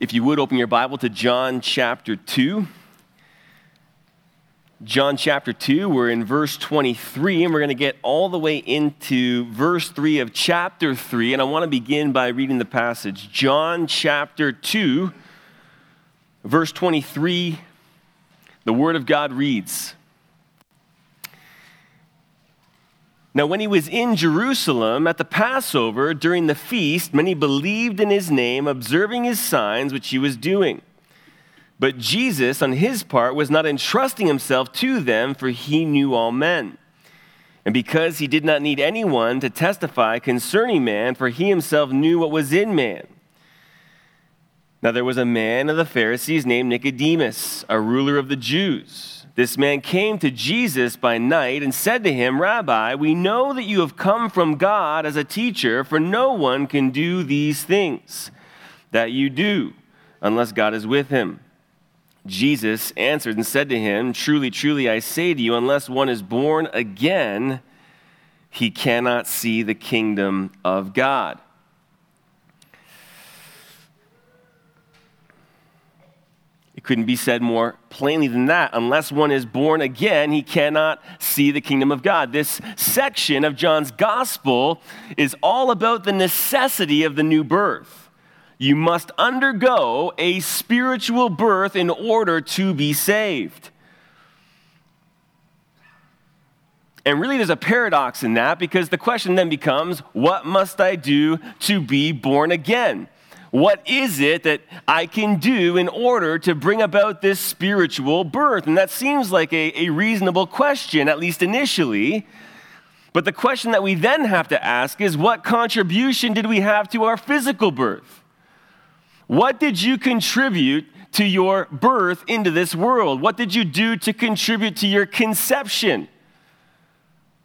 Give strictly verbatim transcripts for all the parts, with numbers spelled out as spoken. If you would, open your Bible to John chapter two. John chapter two, we're in verse twenty-three, and we're going to get all the way into verse three of chapter three, and I want to begin by reading the passage. John chapter two, verse twenty-three, the Word of God reads, "Now when he was in Jerusalem at the Passover during the feast, many believed in his name, observing his signs which he was doing. But Jesus, on his part, was not entrusting himself to them, for he knew all men. And because he did not need anyone to testify concerning man, for he himself knew what was in man. Now there was a man of the Pharisees named Nicodemus, a ruler of the Jews. This man came to Jesus by night and said to him, 'Rabbi, we know that you have come from God as a teacher, for no one can do these things that you do unless God is with him.' Jesus answered and said to him, 'Truly, truly, I say to you, unless one is born again, he cannot see the kingdom of God.'" It couldn't be said more plainly than that. Unless one is born again, he cannot see the kingdom of God. This section of John's gospel is all about the necessity of the new birth. You must undergo a spiritual birth in order to be saved. And really there's a paradox in that, because the question then becomes, what must I do to be born again? What is it that I can do in order to bring about this spiritual birth? And that seems like a, a reasonable question, at least initially. But the question that we then have to ask is, what contribution did we have to our physical birth? What did you contribute to your birth into this world? What did you do to contribute to your conception?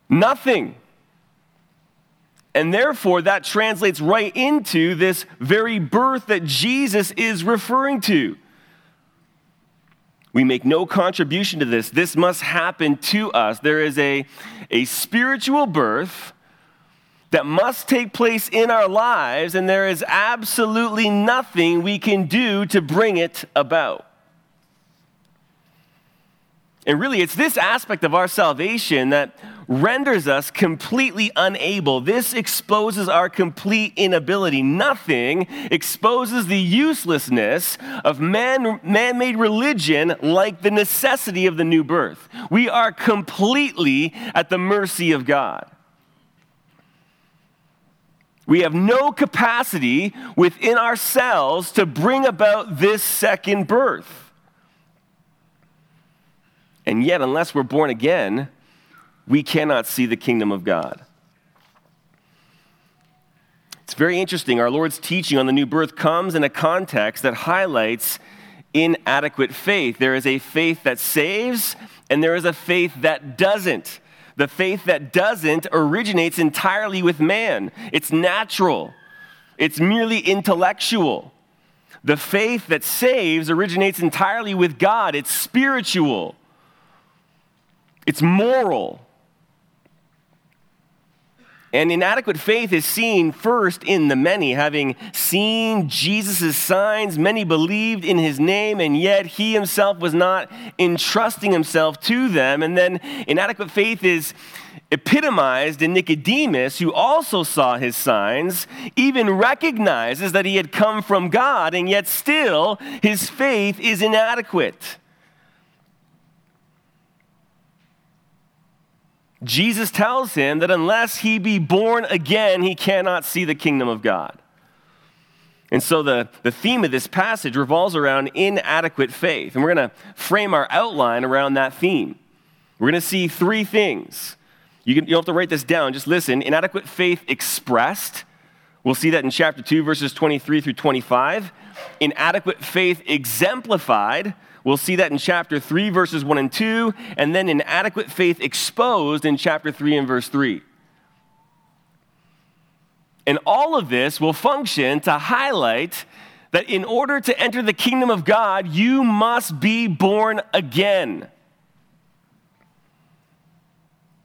Nothing. And therefore, that translates right into this very birth that Jesus is referring to. We make no contribution to this. This must happen to us. There is a, a spiritual birth that must take place in our lives, and there is absolutely nothing we can do to bring it about. And really, it's this aspect of our salvation that renders us completely unable. This exposes our complete inability. Nothing exposes the uselessness of man, man-made religion like the necessity of the new birth. We are completely at the mercy of God. We have no capacity within ourselves to bring about this second birth. And yet, unless we're born again, we cannot see the kingdom of God. It's very interesting. Our Lord's teaching on the new birth comes in a context that highlights inadequate faith. There is a faith that saves, and there is a faith that doesn't. The faith that doesn't originates entirely with man. It's natural. It's merely intellectual. The faith that saves originates entirely with God. It's spiritual. It's moral. And inadequate faith is seen first in the many. Having seen Jesus' signs, many believed in his name, and yet he himself was not entrusting himself to them. And then inadequate faith is epitomized in Nicodemus, who also saw his signs, even recognizes that he had come from God, and yet still his faith is inadequate. Jesus tells him that unless he be born again, he cannot see the kingdom of God. And so the, the theme of this passage revolves around inadequate faith. And we're going to frame our outline around that theme. We're going to see three things. You, can, you don't have to write this down. Just listen. Inadequate faith expressed. We'll see that in chapter two, verses twenty-three through twenty-five. Inadequate faith exemplified. We'll see that in chapter three, verses one and two, and then inadequate faith exposed in chapter three and verse three. And all of this will function to highlight that in order to enter the kingdom of God, you must be born again.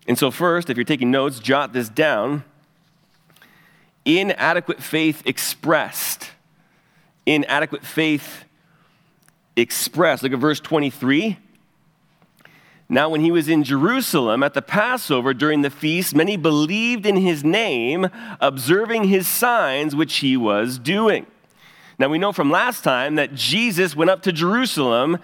And so first, if you're taking notes, jot this down. Inadequate faith expressed. inadequate faith expressed. Look at verse twenty-three. Now, when he was in Jerusalem at the Passover during the feast, many believed in his name, observing his signs which he was doing. Now, we know from last time that Jesus went up to Jerusalem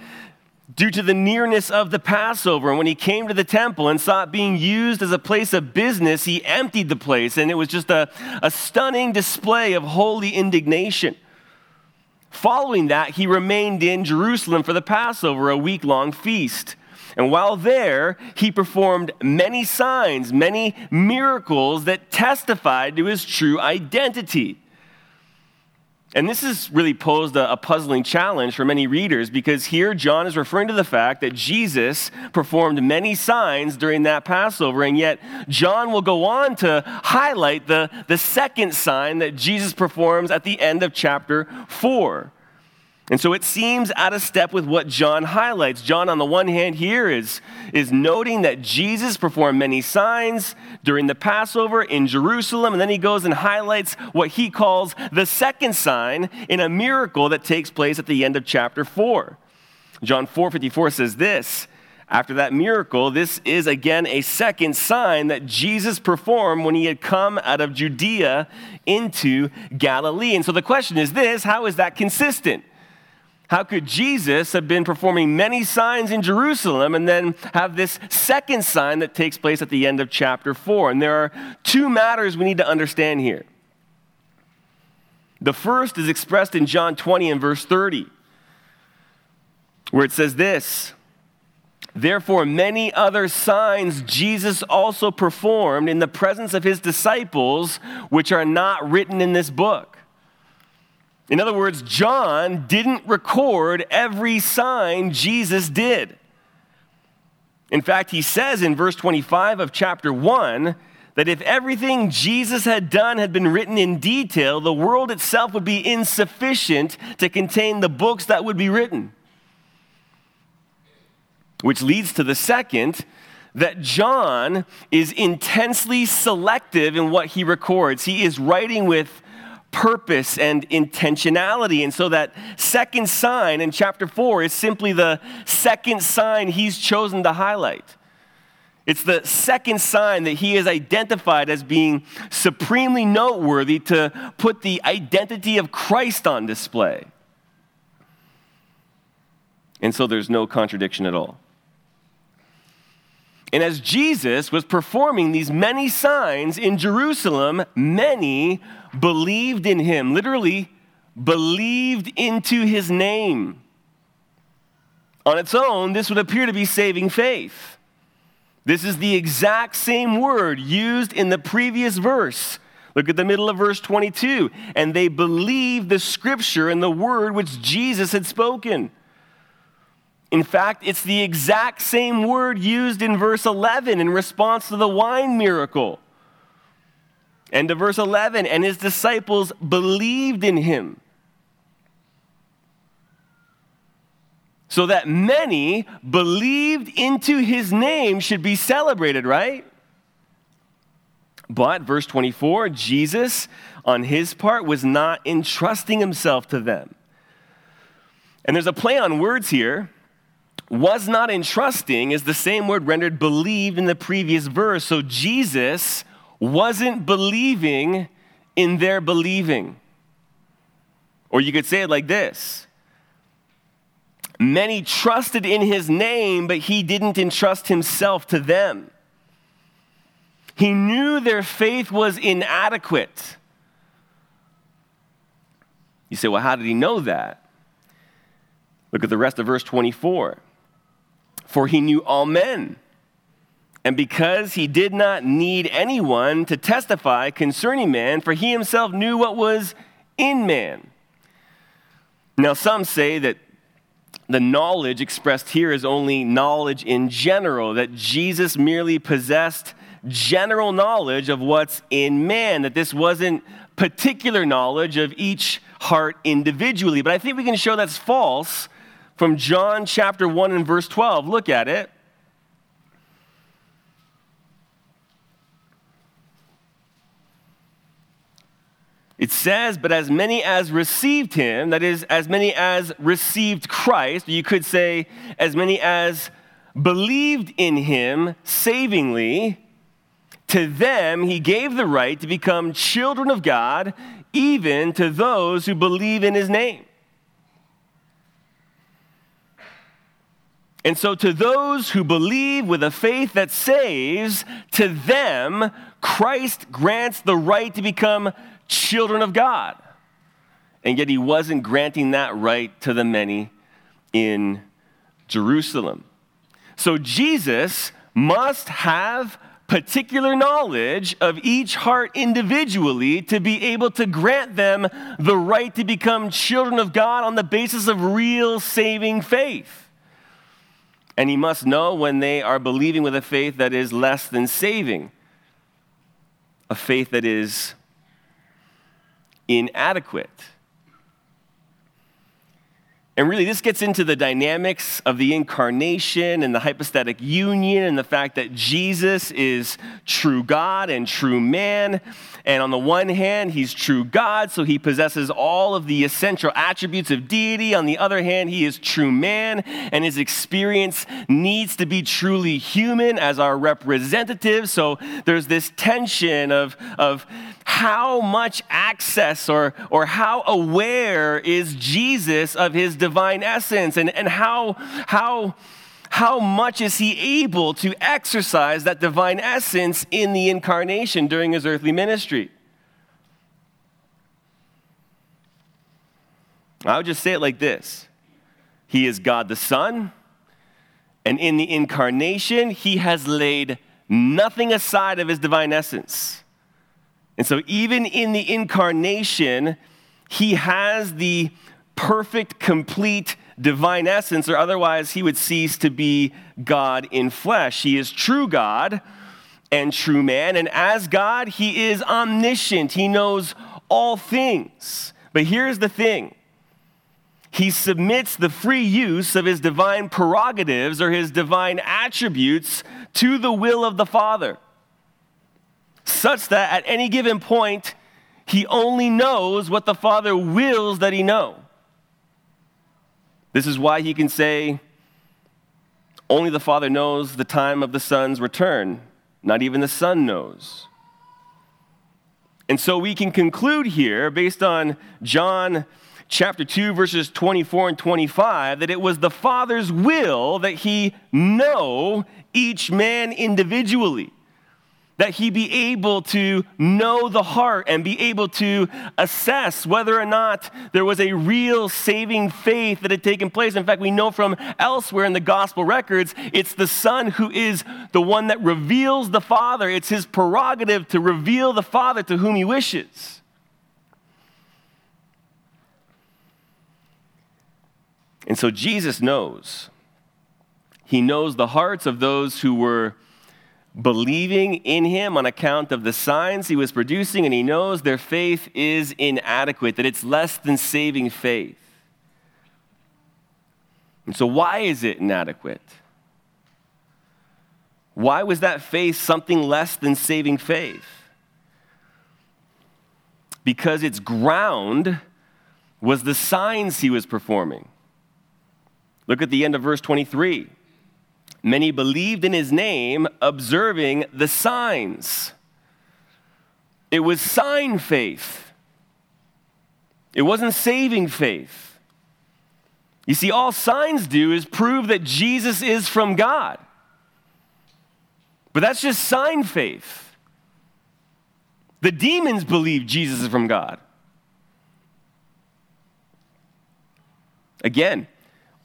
due to the nearness of the Passover. And when he came to the temple and saw it being used as a place of business, he emptied the place, and it was just a, a stunning display of holy indignation. Following that, he remained in Jerusalem for the Passover, a week-long feast. And while there, he performed many signs, many miracles that testified to his true identity. And this has really posed a, a puzzling challenge for many readers, because here John is referring to the fact that Jesus performed many signs during that Passover, and yet John will go on to highlight the, the second sign that Jesus performs at the end of chapter four. And so it seems out of step with what John highlights. John, on the one hand, here is, is noting that Jesus performed many signs during the Passover in Jerusalem, and then he goes and highlights what he calls the second sign in a miracle that takes place at the end of chapter four. John four fifty-four says this: after that miracle, this is again a second sign that Jesus performed when he had come out of Judea into Galilee. And so the question is this: how is that consistent? How could Jesus have been performing many signs in Jerusalem and then have this second sign that takes place at the end of chapter four? And there are two matters we need to understand here. The first is expressed in John twenty and verse thirty, where it says this: therefore, many other signs Jesus also performed in the presence of his disciples, which are not written in this book. In other words, John didn't record every sign Jesus did. In fact, he says in verse twenty-five of chapter one that if everything Jesus had done had been written in detail, the world itself would be insufficient to contain the books that would be written. Which leads to the second, that John is intensely selective in what he records. He is writing with purpose and intentionality. And so that second sign in chapter four is simply the second sign he's chosen to highlight. It's the second sign that he has identified as being supremely noteworthy to put the identity of Christ on display. And so there's no contradiction at all. And as Jesus was performing these many signs in Jerusalem, many believed in him, literally believed into his name. On its own, this would appear to be saving faith. This is the exact same word used in the previous verse. Look at the middle of verse twenty-two. And they believed the scripture and the word which Jesus had spoken. In fact, it's the exact same word used in verse eleven in response to the wine miracle. And to verse eleven, and his disciples believed in him. So that many believed into his name should be celebrated, right? But, verse twenty-four, Jesus, on his part, was not entrusting himself to them. And there's a play on words here. Was not entrusting is the same word rendered believed in the previous verse. So Jesus wasn't believing in their believing. Or you could say it like this: many trusted in his name, but he didn't entrust himself to them. He knew their faith was inadequate. You say, well, how did he know that? Look at the rest of verse twenty-four. For he knew all men, and because he did not need anyone to testify concerning man, for he himself knew what was in man. Now, some say that the knowledge expressed here is only knowledge in general, that Jesus merely possessed general knowledge of what's in man, that this wasn't particular knowledge of each heart individually. But I think we can show that's false from John chapter one and verse twelve. Look at it. It says, but as many as received him, that is, as many as received Christ, you could say as many as believed in him savingly, to them he gave the right to become children of God, even to those who believe in his name. And so to those who believe with a faith that saves, to them Christ grants the right to become children of God. And yet he wasn't granting that right to the many in Jerusalem. So Jesus must have particular knowledge of each heart individually to be able to grant them the right to become children of God on the basis of real saving faith. And he must know when they are believing with a faith that is less than saving, a faith that is inadequate. And really, this gets into the dynamics of the incarnation and the hypostatic union and the fact that Jesus is true God and true man. And on the one hand, he's true God, so he possesses all of the essential attributes of deity. On the other hand, he is true man, and his experience needs to be truly human as our representative. So there's this tension of, of how much access or, or how aware is Jesus of his divine essence, and, and how, how, how much is he able to exercise that divine essence in the incarnation during his earthly ministry? I would just say it like this. He is God the Son, and in the incarnation, he has laid nothing aside of his divine essence. And so even in the incarnation, he has the perfect, complete divine essence, or otherwise he would cease to be God in flesh. He is true God and true man, and as God, he is omniscient. He knows all things. But here's the thing. He submits the free use of his divine prerogatives or his divine attributes to the will of the Father, such that at any given point, he only knows what the Father wills that he know. This is why he can say, only the Father knows the time of the Son's return. Not even the Son knows. And so we can conclude here, based on John chapter two, verses twenty-four and twenty-five, that it was the Father's will that he know each man individually, that he be able to know the heart and be able to assess whether or not there was a real saving faith that had taken place. In fact, we know from elsewhere in the gospel records, it's the Son who is the one that reveals the Father. It's his prerogative to reveal the Father to whom he wishes. And so Jesus knows. He knows the hearts of those who were believing in him on account of the signs he was producing, and he knows their faith is inadequate, that it's less than saving faith. And so why is it inadequate? Why was that faith something less than saving faith? Because its ground was the signs he was performing. Look at the end of verse twenty-three. Many believed in his name, observing the signs. It was sign faith. It wasn't saving faith. You see, all signs do is prove that Jesus is from God. But that's just sign faith. The demons believe Jesus is from God. Again,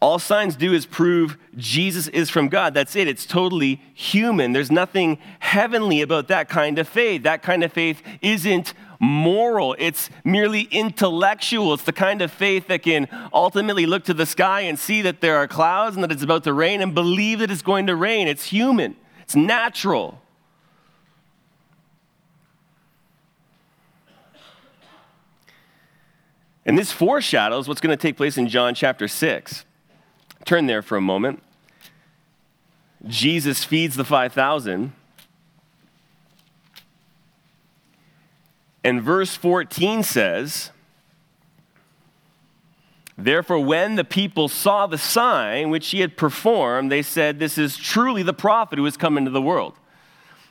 all signs do is prove Jesus is from God. That's it. It's totally human. There's nothing heavenly about that kind of faith. That kind of faith isn't moral. It's merely intellectual. It's the kind of faith that can ultimately look to the sky and see that there are clouds and that it's about to rain and believe that it's going to rain. It's human. It's natural. And this foreshadows what's going to take place in John chapter six. Turn there for a moment. Jesus feeds the five thousand. And verse fourteen says, therefore, when the people saw the sign which he had performed, they said, this is truly the prophet who has come into the world.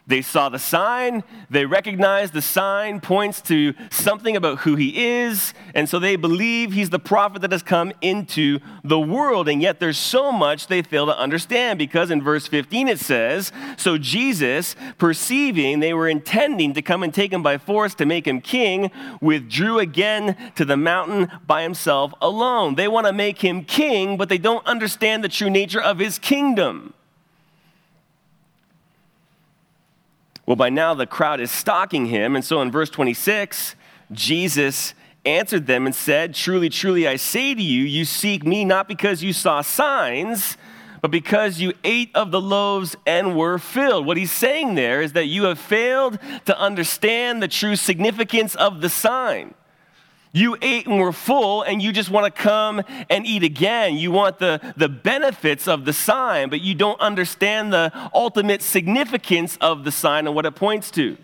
They saw the sign, they recognized the sign points to something about who he is, and so they believe he's the prophet that has come into the world, and yet there's so much they fail to understand, because in verse fifteen it says, so Jesus, perceiving they were intending to come and take him by force to make him king, withdrew again to the mountain by himself alone. They want to make him king, but they don't understand the true nature of his kingdom. Well, by now the crowd is stalking him, and so in verse twenty-six, Jesus answered them and said, truly, truly, I say to you, you seek me not because you saw signs, but because you ate of the loaves and were filled. What he's saying there is that you have failed to understand the true significance of the sign. You ate and were full, and you just want to come and eat again. You want the, the benefits of the sign, but you don't understand the ultimate significance of the sign and what it points to.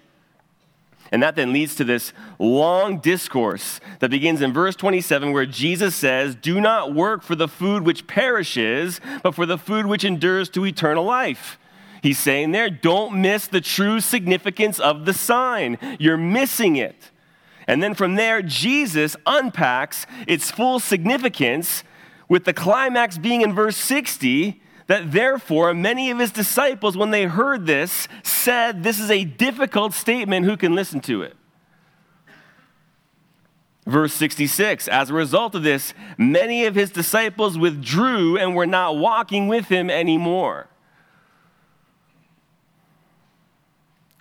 And that then leads to this long discourse that begins in verse twenty-seven, where Jesus says, do not work for the food which perishes, but for the food which endures to eternal life. He's saying there, don't miss the true significance of the sign. You're missing it. And then from there, Jesus unpacks its full significance, with the climax being in verse sixty, that therefore many of his disciples, when they heard this, said, this is a difficult statement, who can listen to it? Verse sixty-six, as a result of this, many of his disciples withdrew and were not walking with him anymore.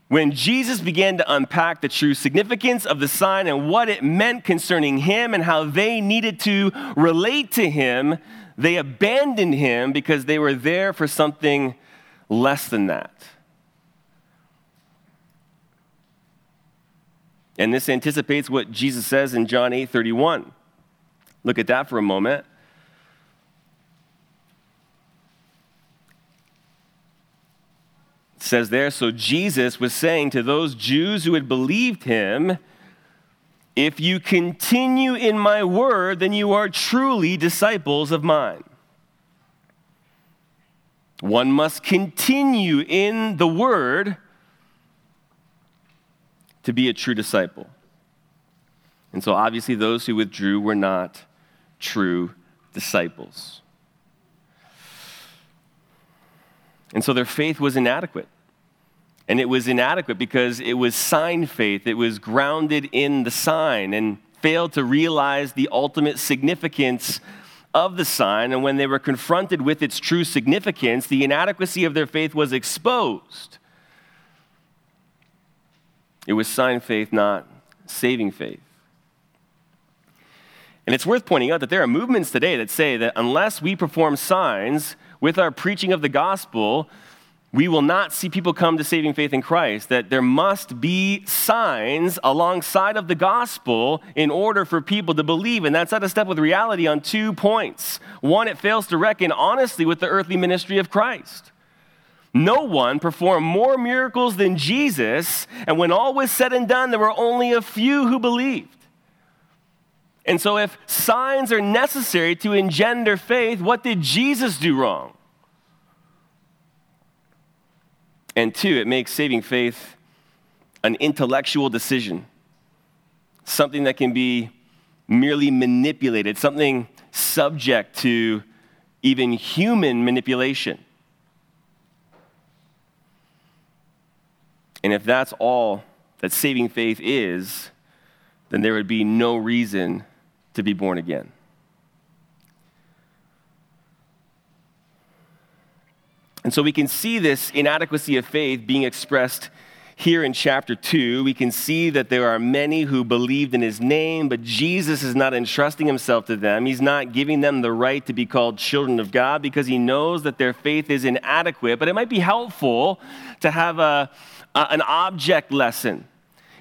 When Jesus began to unpack the true significance of the sign and what it meant concerning him and how they needed to relate to him, they abandoned him because they were there for something less than that. And this anticipates what Jesus says in John eight thirty-one. Look at that for a moment. Says there, so Jesus was saying to those Jews who had believed him, if you continue in my word, then you are truly disciples of mine. One must continue in the word to be a true disciple. And so obviously those who withdrew were not true disciples. And so their faith was inadequate. And it was inadequate because it was sign faith. It was grounded in the sign and failed to realize the ultimate significance of the sign. And when they were confronted with its true significance, the inadequacy of their faith was exposed. It was sign faith, not saving faith. And it's worth pointing out that there are movements today that say that unless we perform signs with our preaching of the gospel, we will not see people come to saving faith in Christ, that there must be signs alongside of the gospel in order for people to believe. And that's out of step with reality on two points. One, it fails to reckon honestly with the earthly ministry of Christ. No one performed more miracles than Jesus, and when all was said and done, there were only a few who believed. And so if signs are necessary to engender faith, what did Jesus do wrong? And two, it makes saving faith an intellectual decision, something that can be merely manipulated, something subject to even human manipulation. And if that's all that saving faith is, then there would be no reason to be born again. And so we can see this inadequacy of faith being expressed here in chapter two. We can see that there are many who believed in his name, but Jesus is not entrusting himself to them. He's not giving them the right to be called children of God because he knows that their faith is inadequate. But it might be helpful to have a, a an object lesson.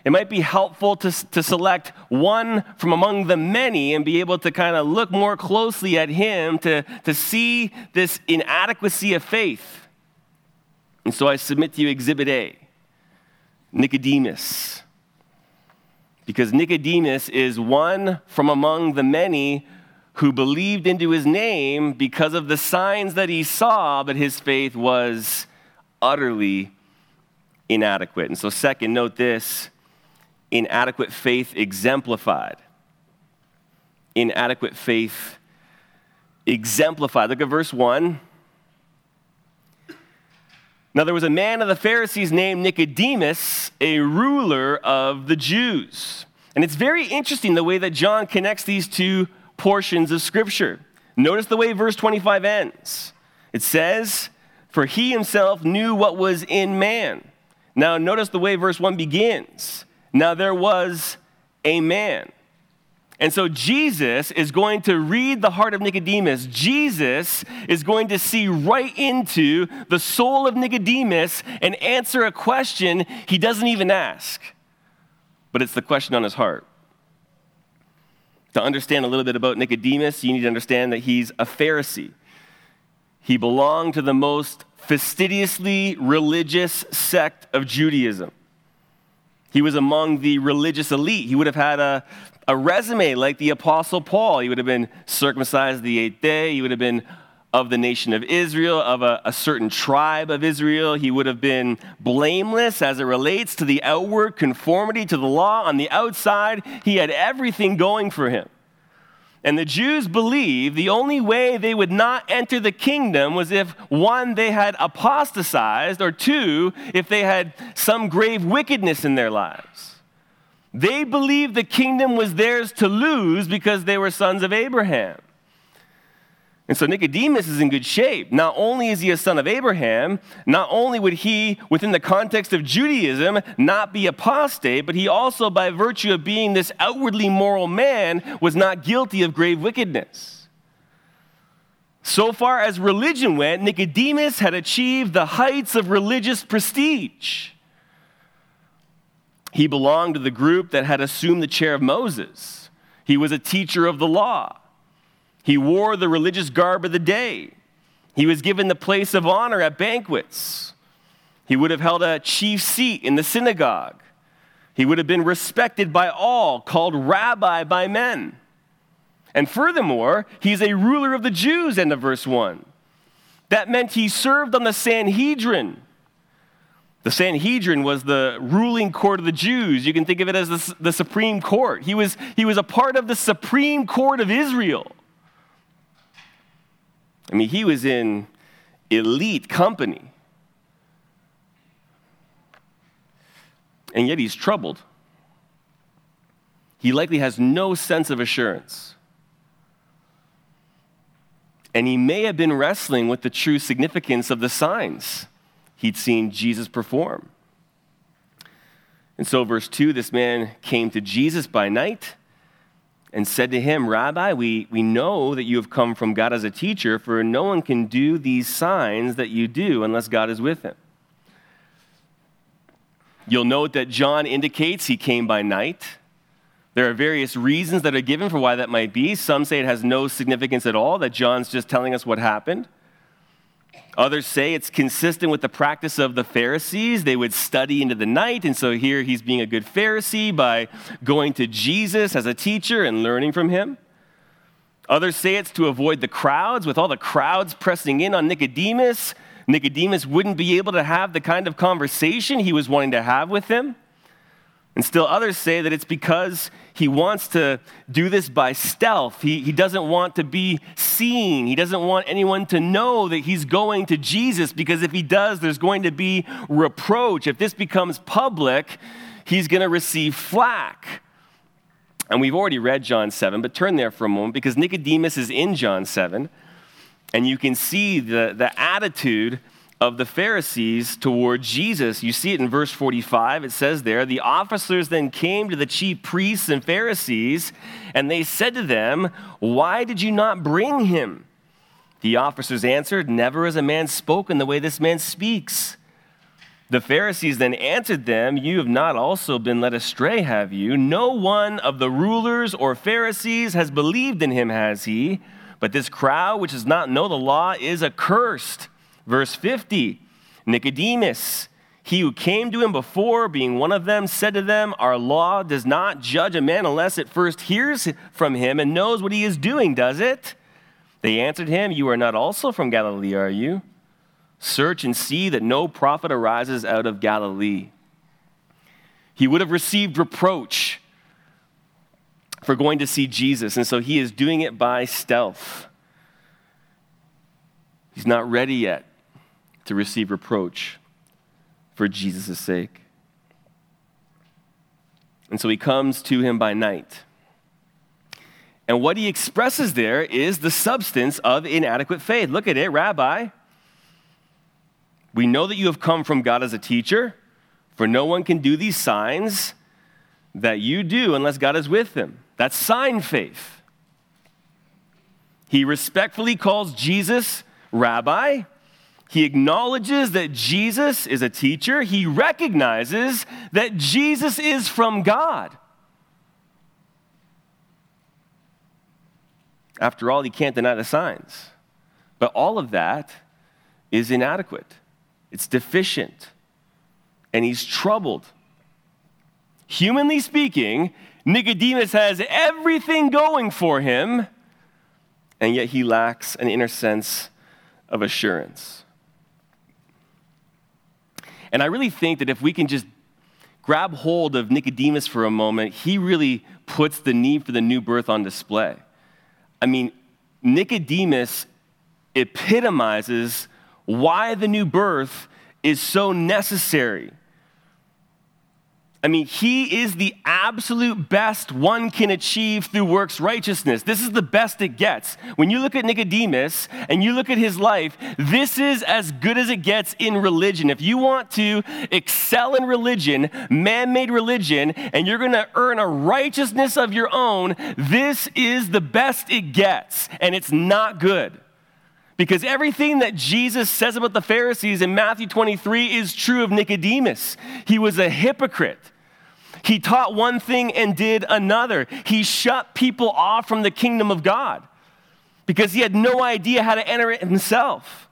It might be helpful to, to select one from among the many and be able to kind of look more closely at him to, to see this inadequacy of faith. And so I submit to you Exhibit A, Nicodemus. because Nicodemus is one from among the many who believed into his name because of the signs that he saw, but his faith was utterly inadequate. And so second, note this: inadequate faith exemplified. Inadequate faith exemplified. Look at verse one. Now there was a man of the Pharisees named Nicodemus, a ruler of the Jews. And it's very interesting the way that John connects these two portions of Scripture. Notice the way verse twenty-five ends. It says, "For he himself knew what was in man." Now notice the way verse one begins. Now there was a man. And so Jesus is going to read the heart of Nicodemus. Jesus is going to see right into the soul of Nicodemus and answer a question he doesn't even ask. But it's the question on his heart. To understand a little bit about Nicodemus, you need to understand that he's a Pharisee. He belonged to the most fastidiously religious sect of Judaism. He was among the religious elite. He would have had a, a resume like the Apostle Paul. He would have been circumcised the eighth day. He would have been of the nation of Israel, of a, a certain tribe of Israel. He would have been blameless as it relates to the outward conformity to the law. On the outside, he had everything going for him. And the Jews believed the only way they would not enter the kingdom was if, one, they had apostatized, or two, if they had some grave wickedness in their lives. They believed the kingdom was theirs to lose because they were sons of Abraham. And so Nicodemus is in good shape. Not only is he a son of Abraham, not only would he, within the context of Judaism, not be apostate, but he also, by virtue of being this outwardly moral man, was not guilty of grave wickedness. So far as religion went, Nicodemus had achieved the heights of religious prestige. He belonged to the group that had assumed the chair of Moses. He was a teacher of the law. He wore the religious garb of the day. He was given the place of honor at banquets. He would have held a chief seat in the synagogue. He would have been respected by all, called rabbi by men. And furthermore, he's a ruler of the Jews, end of verse one. That meant he served on the Sanhedrin. The Sanhedrin was the ruling court of the Jews. You can think of it as the, the Supreme Court. He was, he was a part of the Supreme Court of Israel. I mean, he was in elite company. And yet he's troubled. He likely has no sense of assurance. And he may have been wrestling with the true significance of the signs he'd seen Jesus perform. And so, verse two, this man came to Jesus by night and said to him, "Rabbi, we, we know that you have come from God as a teacher, for no one can do these signs that you do unless God is with him." You'll note that John indicates he came by night. There are various reasons that are given for why that might be. Some say it has no significance at all, that John's just telling us what happened. Others say it's consistent with the practice of the Pharisees. They would study into the night, and so here he's being a good Pharisee by going to Jesus as a teacher and learning from him. Others say it's to avoid the crowds. With all the crowds pressing in on Nicodemus, Nicodemus wouldn't be able to have the kind of conversation he was wanting to have with them. And still others say that it's because he wants to do this by stealth. He, he doesn't want to be seen. He doesn't want anyone to know that he's going to Jesus, because if he does, there's going to be reproach. If this becomes public, he's going to receive flack. And we've already read John seven, but turn there for a moment, because Nicodemus is in John seven, and you can see the, the attitude of the Pharisees toward Jesus. You see it in verse forty-five. It says there, "The officers then came to the chief priests and Pharisees, and they said to them, 'Why did you not bring him?' The officers answered, 'Never has a man spoken the way this man speaks.' The Pharisees then answered them, 'You have not also been led astray, have you? No one of the rulers or Pharisees has believed in him, has he? But this crowd, which does not know the law, is accursed.'" Verse fifty, Nicodemus, He who came to him before, being one of them, said to them, our law does not judge a man unless it first hears from him and knows what he is doing, does it? They answered him, you are not also from Galilee, are you? Search and see that no prophet arises out of Galilee. He would have received reproach for going to see Jesus, and so he is doing it by stealth. He's not ready yet to receive reproach for Jesus' sake. And so he comes to him by night. And what he expresses there is the substance of inadequate faith. Look at it, Rabbi. We know that you have come from God as a teacher, for no one can do these signs that you do unless God is with them. That's sign faith. He respectfully calls Jesus Rabbi. He acknowledges that Jesus is a teacher. He recognizes that Jesus is from God. After all, he can't deny the signs. But all of that is inadequate. It's deficient. And he's troubled. Humanly speaking, Nicodemus has everything going for him, and yet he lacks an inner sense of assurance. And I really think that if we can just grab hold of Nicodemus for a moment, he really puts the need for the new birth on display. I mean, Nicodemus epitomizes why the new birth is so necessary. I mean, he is the absolute best one can achieve through works righteousness. This is the best it gets. When you look at Nicodemus and you look at his life, this is as good as it gets in religion. If you want to excel in religion, man-made religion, and you're going to earn a righteousness of your own, this is the best it gets, and it's not good. Because everything that Jesus says about the Pharisees in Matthew twenty-three is true of Nicodemus. He was a hypocrite. He taught one thing and did another. He shut people off from the kingdom of God because he had no idea how to enter it himself.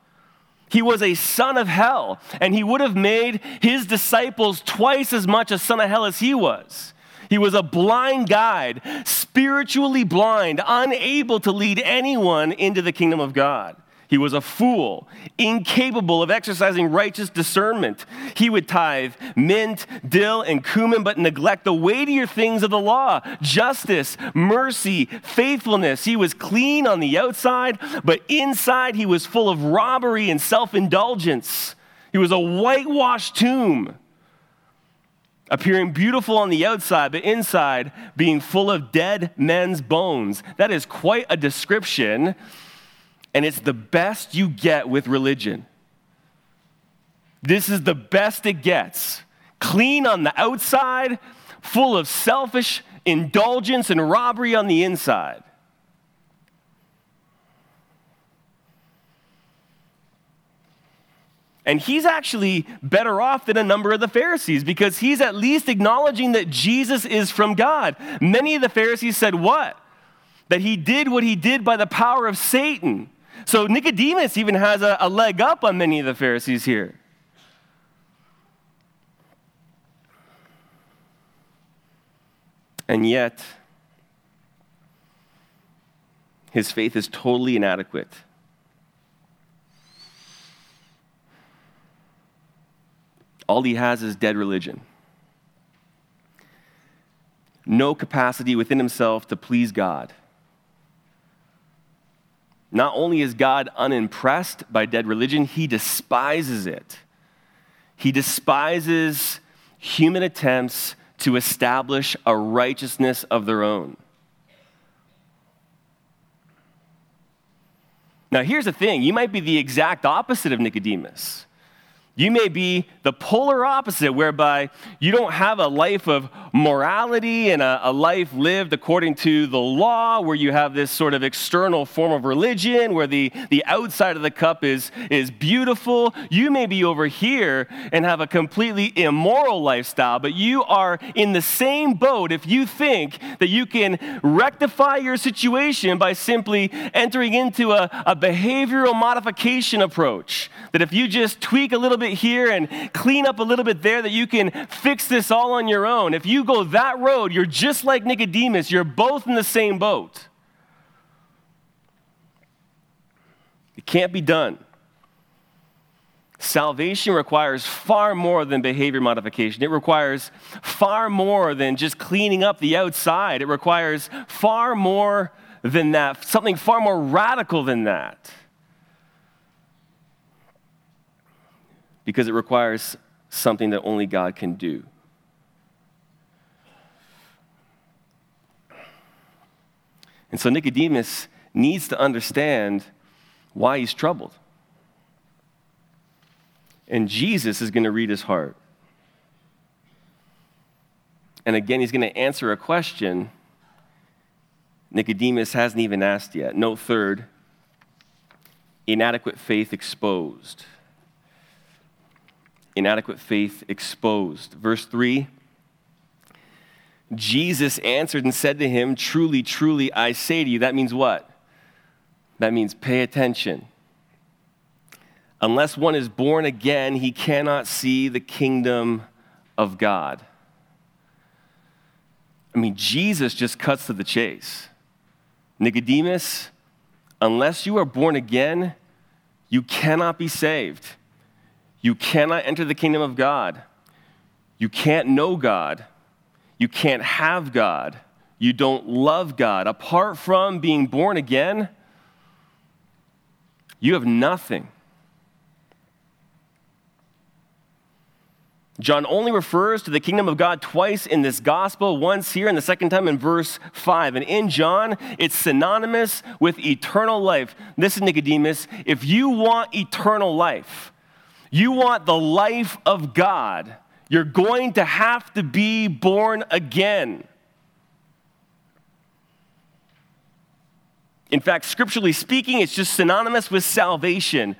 He was a son of hell, and he would have made his disciples twice as much a son of hell as he was. He was a blind guide, spiritually blind, unable to lead anyone into the kingdom of God. He was a fool, incapable of exercising righteous discernment. He would tithe mint, dill, and cumin, but neglect the weightier things of the law, justice, mercy, faithfulness. He was clean on the outside, but inside he was full of robbery and self-indulgence. He was a whitewashed tomb, appearing beautiful on the outside, but inside being full of dead men's bones. That is quite a description. And it's the best you get with religion. This is the best it gets. Clean on the outside, full of selfish indulgence and robbery on the inside. And he's actually better off than a number of the Pharisees because he's at least acknowledging that Jesus is from God. Many of the Pharisees said what? That he did what he did by the power of Satan. So Nicodemus even has a, a leg up on many of the Pharisees here. And yet, his faith is totally inadequate. All he has is dead religion. No capacity within himself to please God. Not only is God unimpressed by dead religion, he despises it. He despises human attempts to establish a righteousness of their own. Now, here's the thing. You might be the exact opposite of Nicodemus. You may be the polar opposite, whereby you don't have a life of morality and a, a life lived according to the law, where you have this sort of external form of religion, where the, the outside of the cup is, is beautiful. You may be over here and have a completely immoral lifestyle, but you are in the same boat if you think that you can rectify your situation by simply entering into a, a behavioral modification approach, that if you just tweak a little bit here and clean up a little bit there, that you can fix this all on your own. If you go that road, you're just like Nicodemus. You're both in the same boat. It can't be done. Salvation requires far more than behavior modification. It requires far more than just cleaning up the outside. It requires far more than that, something far more radical than that. Because it requires something that only God can do. And so Nicodemus needs to understand why he's troubled. And Jesus is going to read his heart. And again, he's going to answer a question Nicodemus hasn't even asked yet. Note third, inadequate faith exposed. Inadequate faith exposed. Verse three, Jesus answered and said to him, "Truly, truly, I say to you." That means what? That means pay attention. "Unless one is born again, he cannot see the kingdom of God." I mean, Jesus just cuts to the chase. Nicodemus, unless you are born again, you cannot be saved. You cannot enter the kingdom of God. You can't know God. You can't have God. You don't love God. Apart from being born again, you have nothing. John only refers to the kingdom of God twice in this gospel, once here and the second time in verse five. And in John, it's synonymous with eternal life. Listen, Nicodemus, if you want eternal life, you want the life of God, you're going to have to be born again. In fact, scripturally speaking, it's just synonymous with salvation.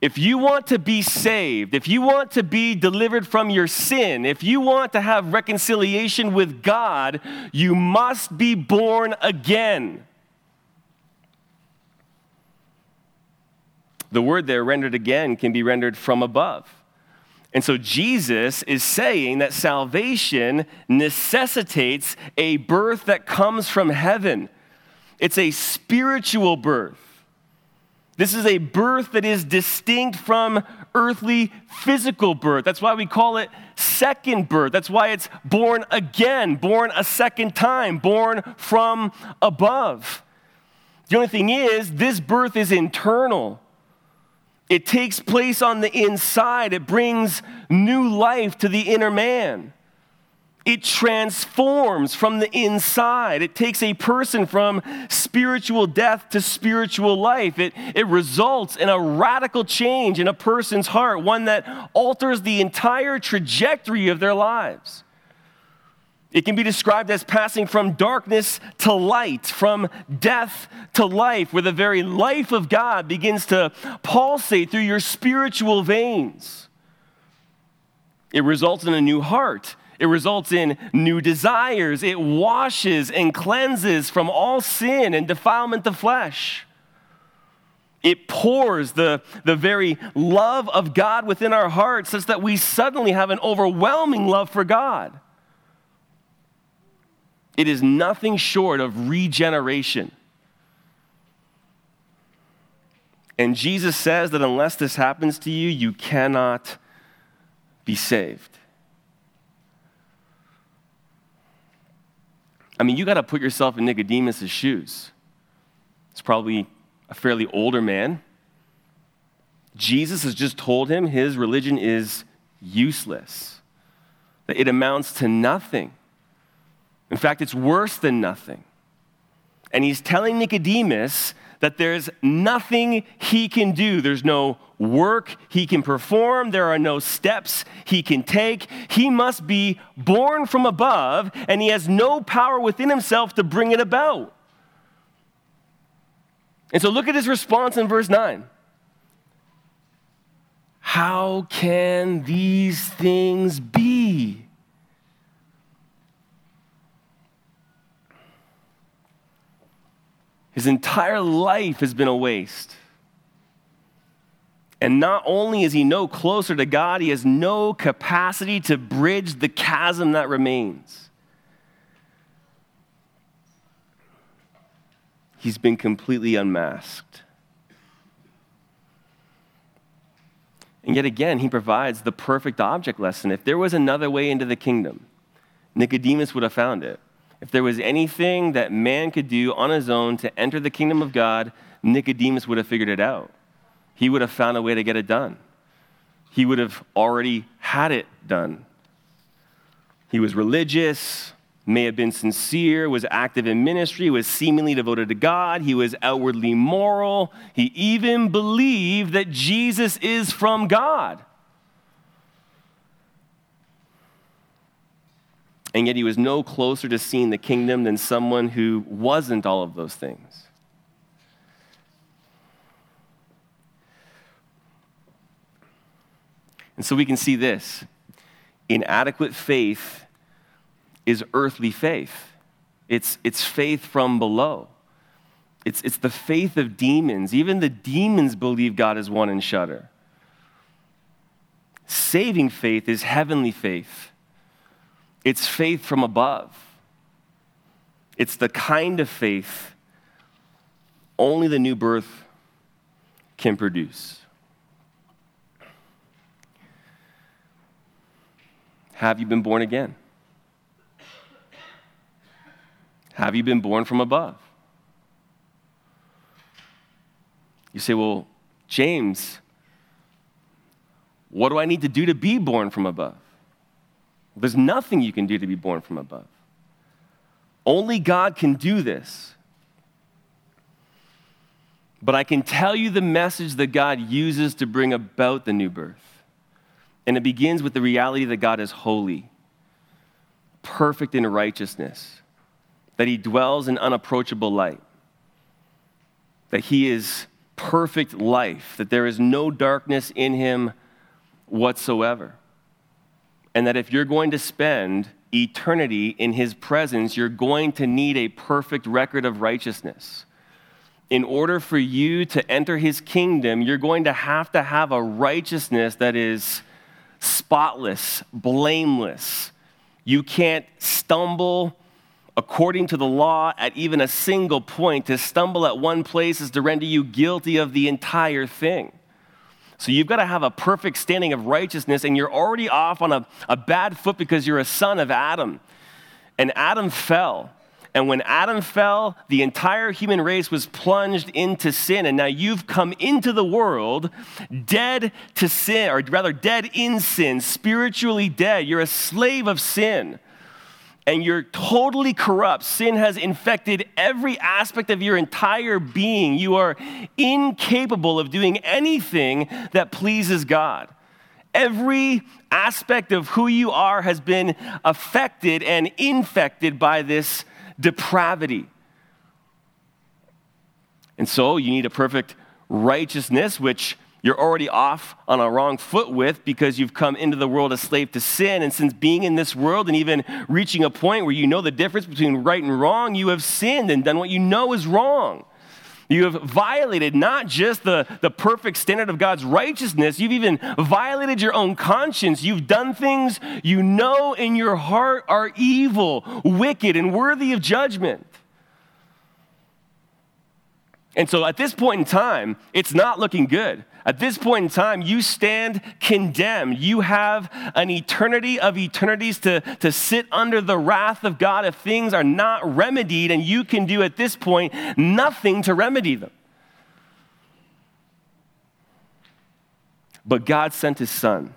If you want to be saved, if you want to be delivered from your sin, if you want to have reconciliation with God, you must be born again. The word there, rendered again, can be rendered from above. And so Jesus is saying that salvation necessitates a birth that comes from heaven. It's a spiritual birth. This is a birth that is distinct from earthly physical birth. That's why we call it second birth. That's why it's born again, born a second time, born from above. The only thing is, this birth is internal. It takes place on the inside. It brings new life to the inner man. It transforms from the inside. It takes a person from spiritual death to spiritual life. It, it results in a radical change in a person's heart, one that alters the entire trajectory of their lives. It can be described as passing from darkness to light, from death to life, where the very life of God begins to pulsate through your spiritual veins. It results in a new heart. It results in new desires. It washes and cleanses from all sin and defilement of flesh. It pours the, the very love of God within our hearts such that we suddenly have an overwhelming love for God. It is nothing short of regeneration. And Jesus says that unless this happens to you, you cannot be saved. I mean, you got to put yourself in Nicodemus' shoes. It's probably a fairly older man. Jesus has just told him his religion is useless, that it amounts to nothing. In fact, it's worse than nothing. And he's telling Nicodemus that there's nothing he can do. There's no work he can perform. There are no steps he can take. He must be born from above, and he has no power within himself to bring it about. And so look at his response in verse nine. "How can these things be?" His entire life has been a waste. And not only is he no closer to God, he has no capacity to bridge the chasm that remains. He's been completely unmasked. And yet again, he provides the perfect object lesson. If there was another way into the kingdom, Nicodemus would have found it. If there was anything that man could do on his own to enter the kingdom of God, Nicodemus would have figured it out. He would have found a way to get it done. He would have already had it done. He was religious, may have been sincere, was active in ministry, was seemingly devoted to God. He was outwardly moral. He even believed that Jesus is from God. And yet he was no closer to seeing the kingdom than someone who wasn't all of those things. And so we can see this. Inadequate faith is earthly faith. It's, it's faith from below. It's, it's the faith of demons. Even the demons believe God is one and shudder. Saving faith is heavenly faith. It's faith from above. It's the kind of faith only the new birth can produce. Have you been born again? Have you been born from above? You say, well, James, what do I need to do to be born from above? There's nothing you can do to be born from above. Only God can do this. But I can tell you the message that God uses to bring about the new birth. And it begins with the reality that God is holy, perfect in righteousness, that he dwells in unapproachable light, that he is perfect life, that there is no darkness in him whatsoever, and that if you're going to spend eternity in his presence, you're going to need a perfect record of righteousness. In order for you to enter his kingdom, you're going to have to have a righteousness that is spotless, blameless. You can't stumble according to the law at even a single point. To stumble at one place is to render you guilty of the entire thing. So you've got to have a perfect standing of righteousness, and you're already off on a, a bad foot because you're a son of Adam. And Adam fell. And when Adam fell, the entire human race was plunged into sin. And now you've come into the world dead to sin, or rather dead in sin, spiritually dead. You're a slave of sin. And you're totally corrupt. Sin has infected every aspect of your entire being. You are incapable of doing anything that pleases God. Every aspect of who you are has been affected and infected by this depravity. And so you need a perfect righteousness, which you're already off on a wrong foot with because you've come into the world a slave to sin. And since being in this world and even reaching a point where you know the difference between right and wrong, you have sinned and done what you know is wrong. You have violated not just the, the perfect standard of God's righteousness, you've even violated your own conscience. You've done things you know in your heart are evil, wicked, and worthy of judgment. And so at this point in time, it's not looking good. At this point in time, you stand condemned. You have an eternity of eternities to, to sit under the wrath of God if things are not remedied, and you can do at this point nothing to remedy them. But God sent his son,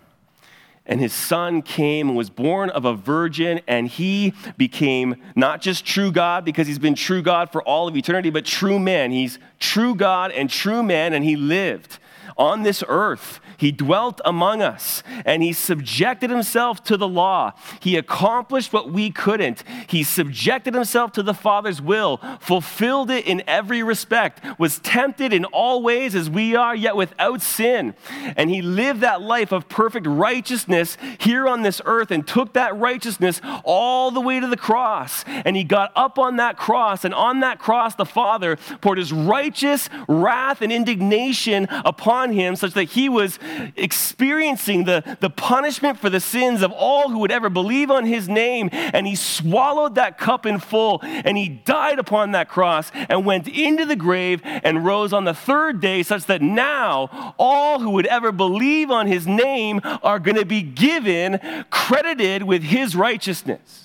and his son came and was born of a virgin, and he became not just true God, because he's been true God for all of eternity, but true man. He's true God and true man, and he lived on this earth. He dwelt among us, and he subjected himself to the law. He accomplished what we couldn't. He subjected himself to the Father's will, fulfilled it in every respect, was tempted in all ways as we are, yet without sin. And he lived that life of perfect righteousness here on this earth and took that righteousness all the way to the cross. And he got up on that cross, and on that cross the Father poured his righteous wrath and indignation upon him, such that he was experiencing the, the punishment for the sins of all who would ever believe on his name. And he swallowed that cup in full, and he died upon that cross and went into the grave and rose on the third day, such that now all who would ever believe on his name are going to be given, credited with his righteousness.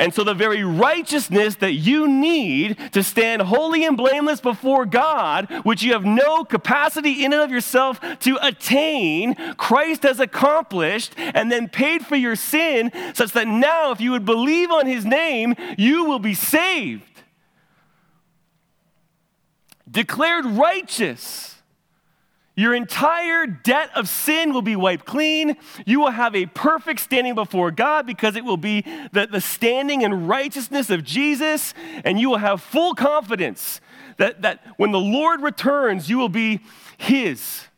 And so the very righteousness that you need to stand holy and blameless before God, which you have no capacity in and of yourself to attain, Christ has accomplished and then paid for your sin, such that now if you would believe on his name, you will be saved. Declared righteous. Your entire debt of sin will be wiped clean. You will have a perfect standing before God because it will be the, the standing and righteousness of Jesus, and you will have full confidence that, that when the Lord returns, you will be his,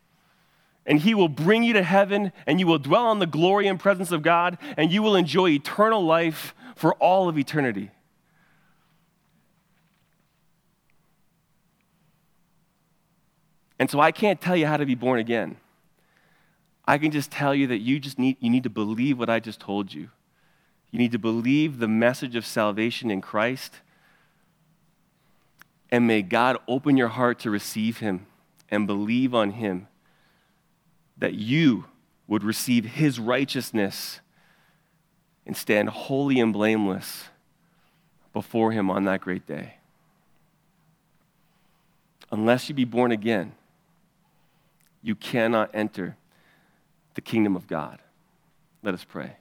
and he will bring you to heaven, and you will dwell on the glory and presence of God, and you will enjoy eternal life for all of eternity. And so I can't tell you how to be born again. I can just tell you that you just need you need to believe what I just told you. You need to believe the message of salvation in Christ. And may God open your heart to receive him and believe on him, that you would receive his righteousness and stand holy and blameless before him on that great day. Unless you be born again, you cannot enter the kingdom of God. Let us pray.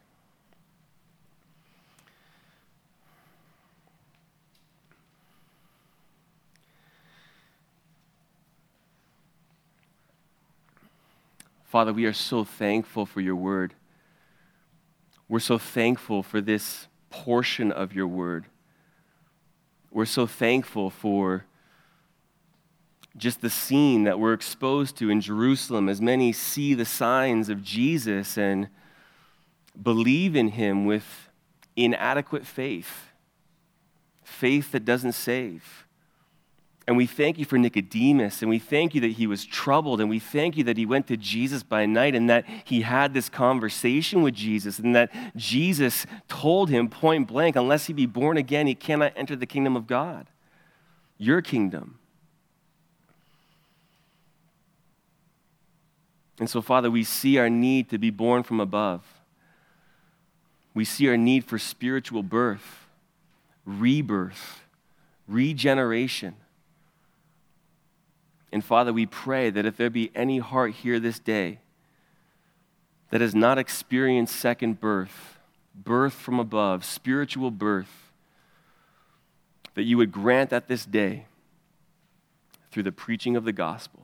Father, we are so thankful for your word. We're so thankful for this portion of your word. We're so thankful for just the scene that we're exposed to in Jerusalem, as many see the signs of Jesus and believe in him with inadequate faith, faith that doesn't save. And we thank you for Nicodemus, and we thank you that he was troubled, and we thank you that he went to Jesus by night, and that he had this conversation with Jesus, and that Jesus told him point blank, unless he be born again, he cannot enter the kingdom of God, your kingdom. And so, Father, we see our need to be born from above. We see our need for spiritual birth, rebirth, regeneration. And, Father, we pray that if there be any heart here this day that has not experienced second birth, birth from above, spiritual birth, that you would grant that this day through the preaching of the gospel.